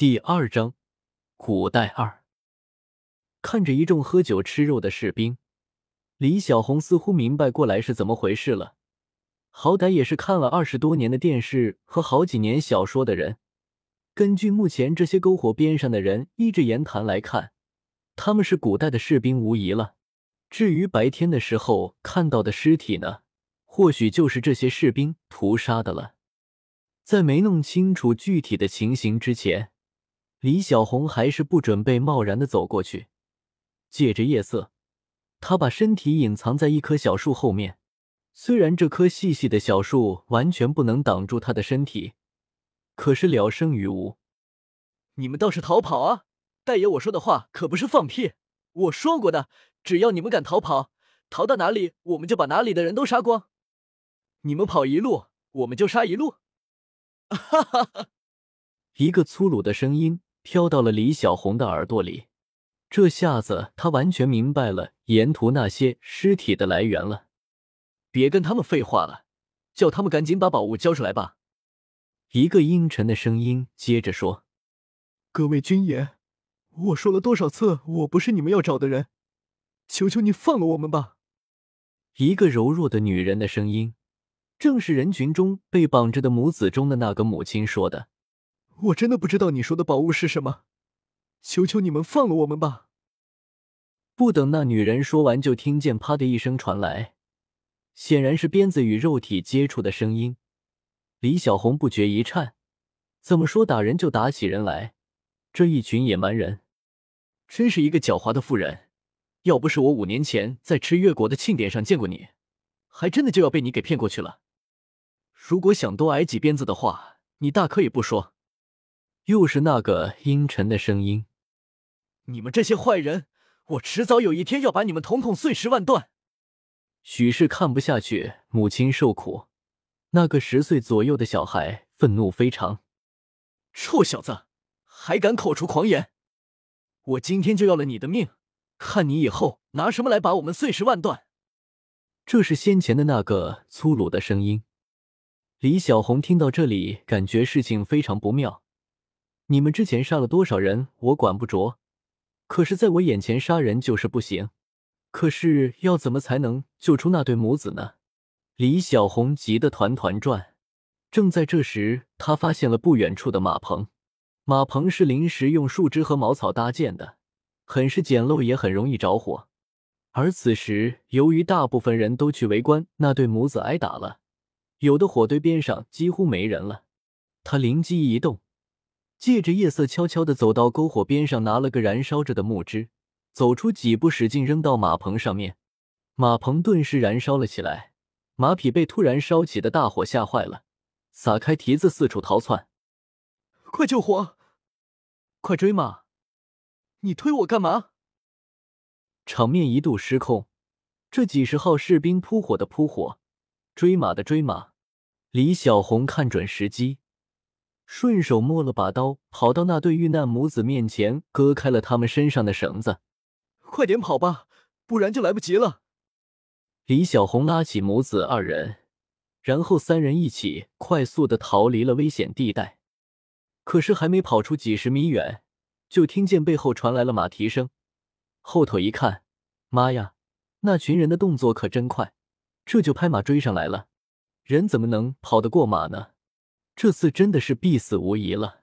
第2章古代2。看着一众喝酒吃肉的士兵，李小红似乎明白过来是怎么回事了。好歹也是看了20多年的电视和好几年小说的人，根据目前这些篝火边上的人一致言谈来看，他们是古代的士兵无疑了。至于白天的时候看到的尸体呢，或许就是这些士兵屠杀的了。在没弄清楚具体的情形之前，李小红还是不准备贸然的走过去。借着夜色，她把身体隐藏在一棵小树后面。虽然这棵细细的小树完全不能挡住她的身体，可是聊胜于无。你们倒是逃跑啊！大爷，我说的话可不是放屁，我说过的，只要你们敢逃跑，逃到哪里我们就把哪里的人都杀光。你们跑一路，我们就杀一路。哈哈哈！一个粗鲁的声音飘到了李小红的耳朵里，这下子她完全明白了沿途那些尸体的来源了。别跟他们废话了，叫他们赶紧把宝物交出来吧。一个阴沉的声音接着说：各位军爷，我说了多少次我不是你们要找的人，求求你放了我们吧。一个柔弱的女人的声音，正是人群中被绑着的母子中的那个母亲说的。我真的不知道你说的宝物是什么，求求你们放了我们吧。不等那女人说完，就听见啪的一声传来，显然是鞭子与肉体接触的声音。李小红不觉一颤，怎么说打人就打起人来，这一群野蛮人真是一个狡猾的妇人，要不是我5年前在吃越国的庆典上见过你，还真的就要被你给骗过去了。如果想多挨几鞭子的话，你大可以不说。又是那个阴沉的声音，你们这些坏人，我迟早有一天要把你们统统碎尸万段。许是看不下去母亲受苦，那个10岁左右的小孩愤怒非常。臭小子，还敢口出狂言，我今天就要了你的命，看你以后拿什么来把我们碎尸万段。这是先前的那个粗鲁的声音。李小红听到这里，感觉事情非常不妙。你们之前杀了多少人我管不着，可是在我眼前杀人就是不行。可是要怎么才能救出那对母子呢？李小红急得团团转。正在这时，她发现了不远处的马棚。马棚是临时用树枝和茅草搭建的，很是简陋，也很容易着火。而此时，由于大部分人都去围观那对母子挨打了，有的火堆边上几乎没人了。她灵机一动，借着夜色悄悄地走到篝火边上，拿了个燃烧着的木枝，走出几步，使劲扔到马棚上面。马棚顿时燃烧了起来，马匹被突然烧起的大火吓坏了，撒开蹄子四处逃窜。快救火，快追马，你推我干嘛？场面一度失控，这几10号士兵扑火的扑火，追马的追马。李小红看准时机，顺手摸了把刀，跑到那对遇难母子面前，割开了他们身上的绳子。快点跑吧，不然就来不及了。李小红拉起母子2人，然后3人一起快速地逃离了危险地带。可是还没跑出几10米远，就听见背后传来了马蹄声。后头一看，妈呀，那群人的动作可真快，这就拍马追上来了。人怎么能跑得过马呢？这次真的是必死无疑了。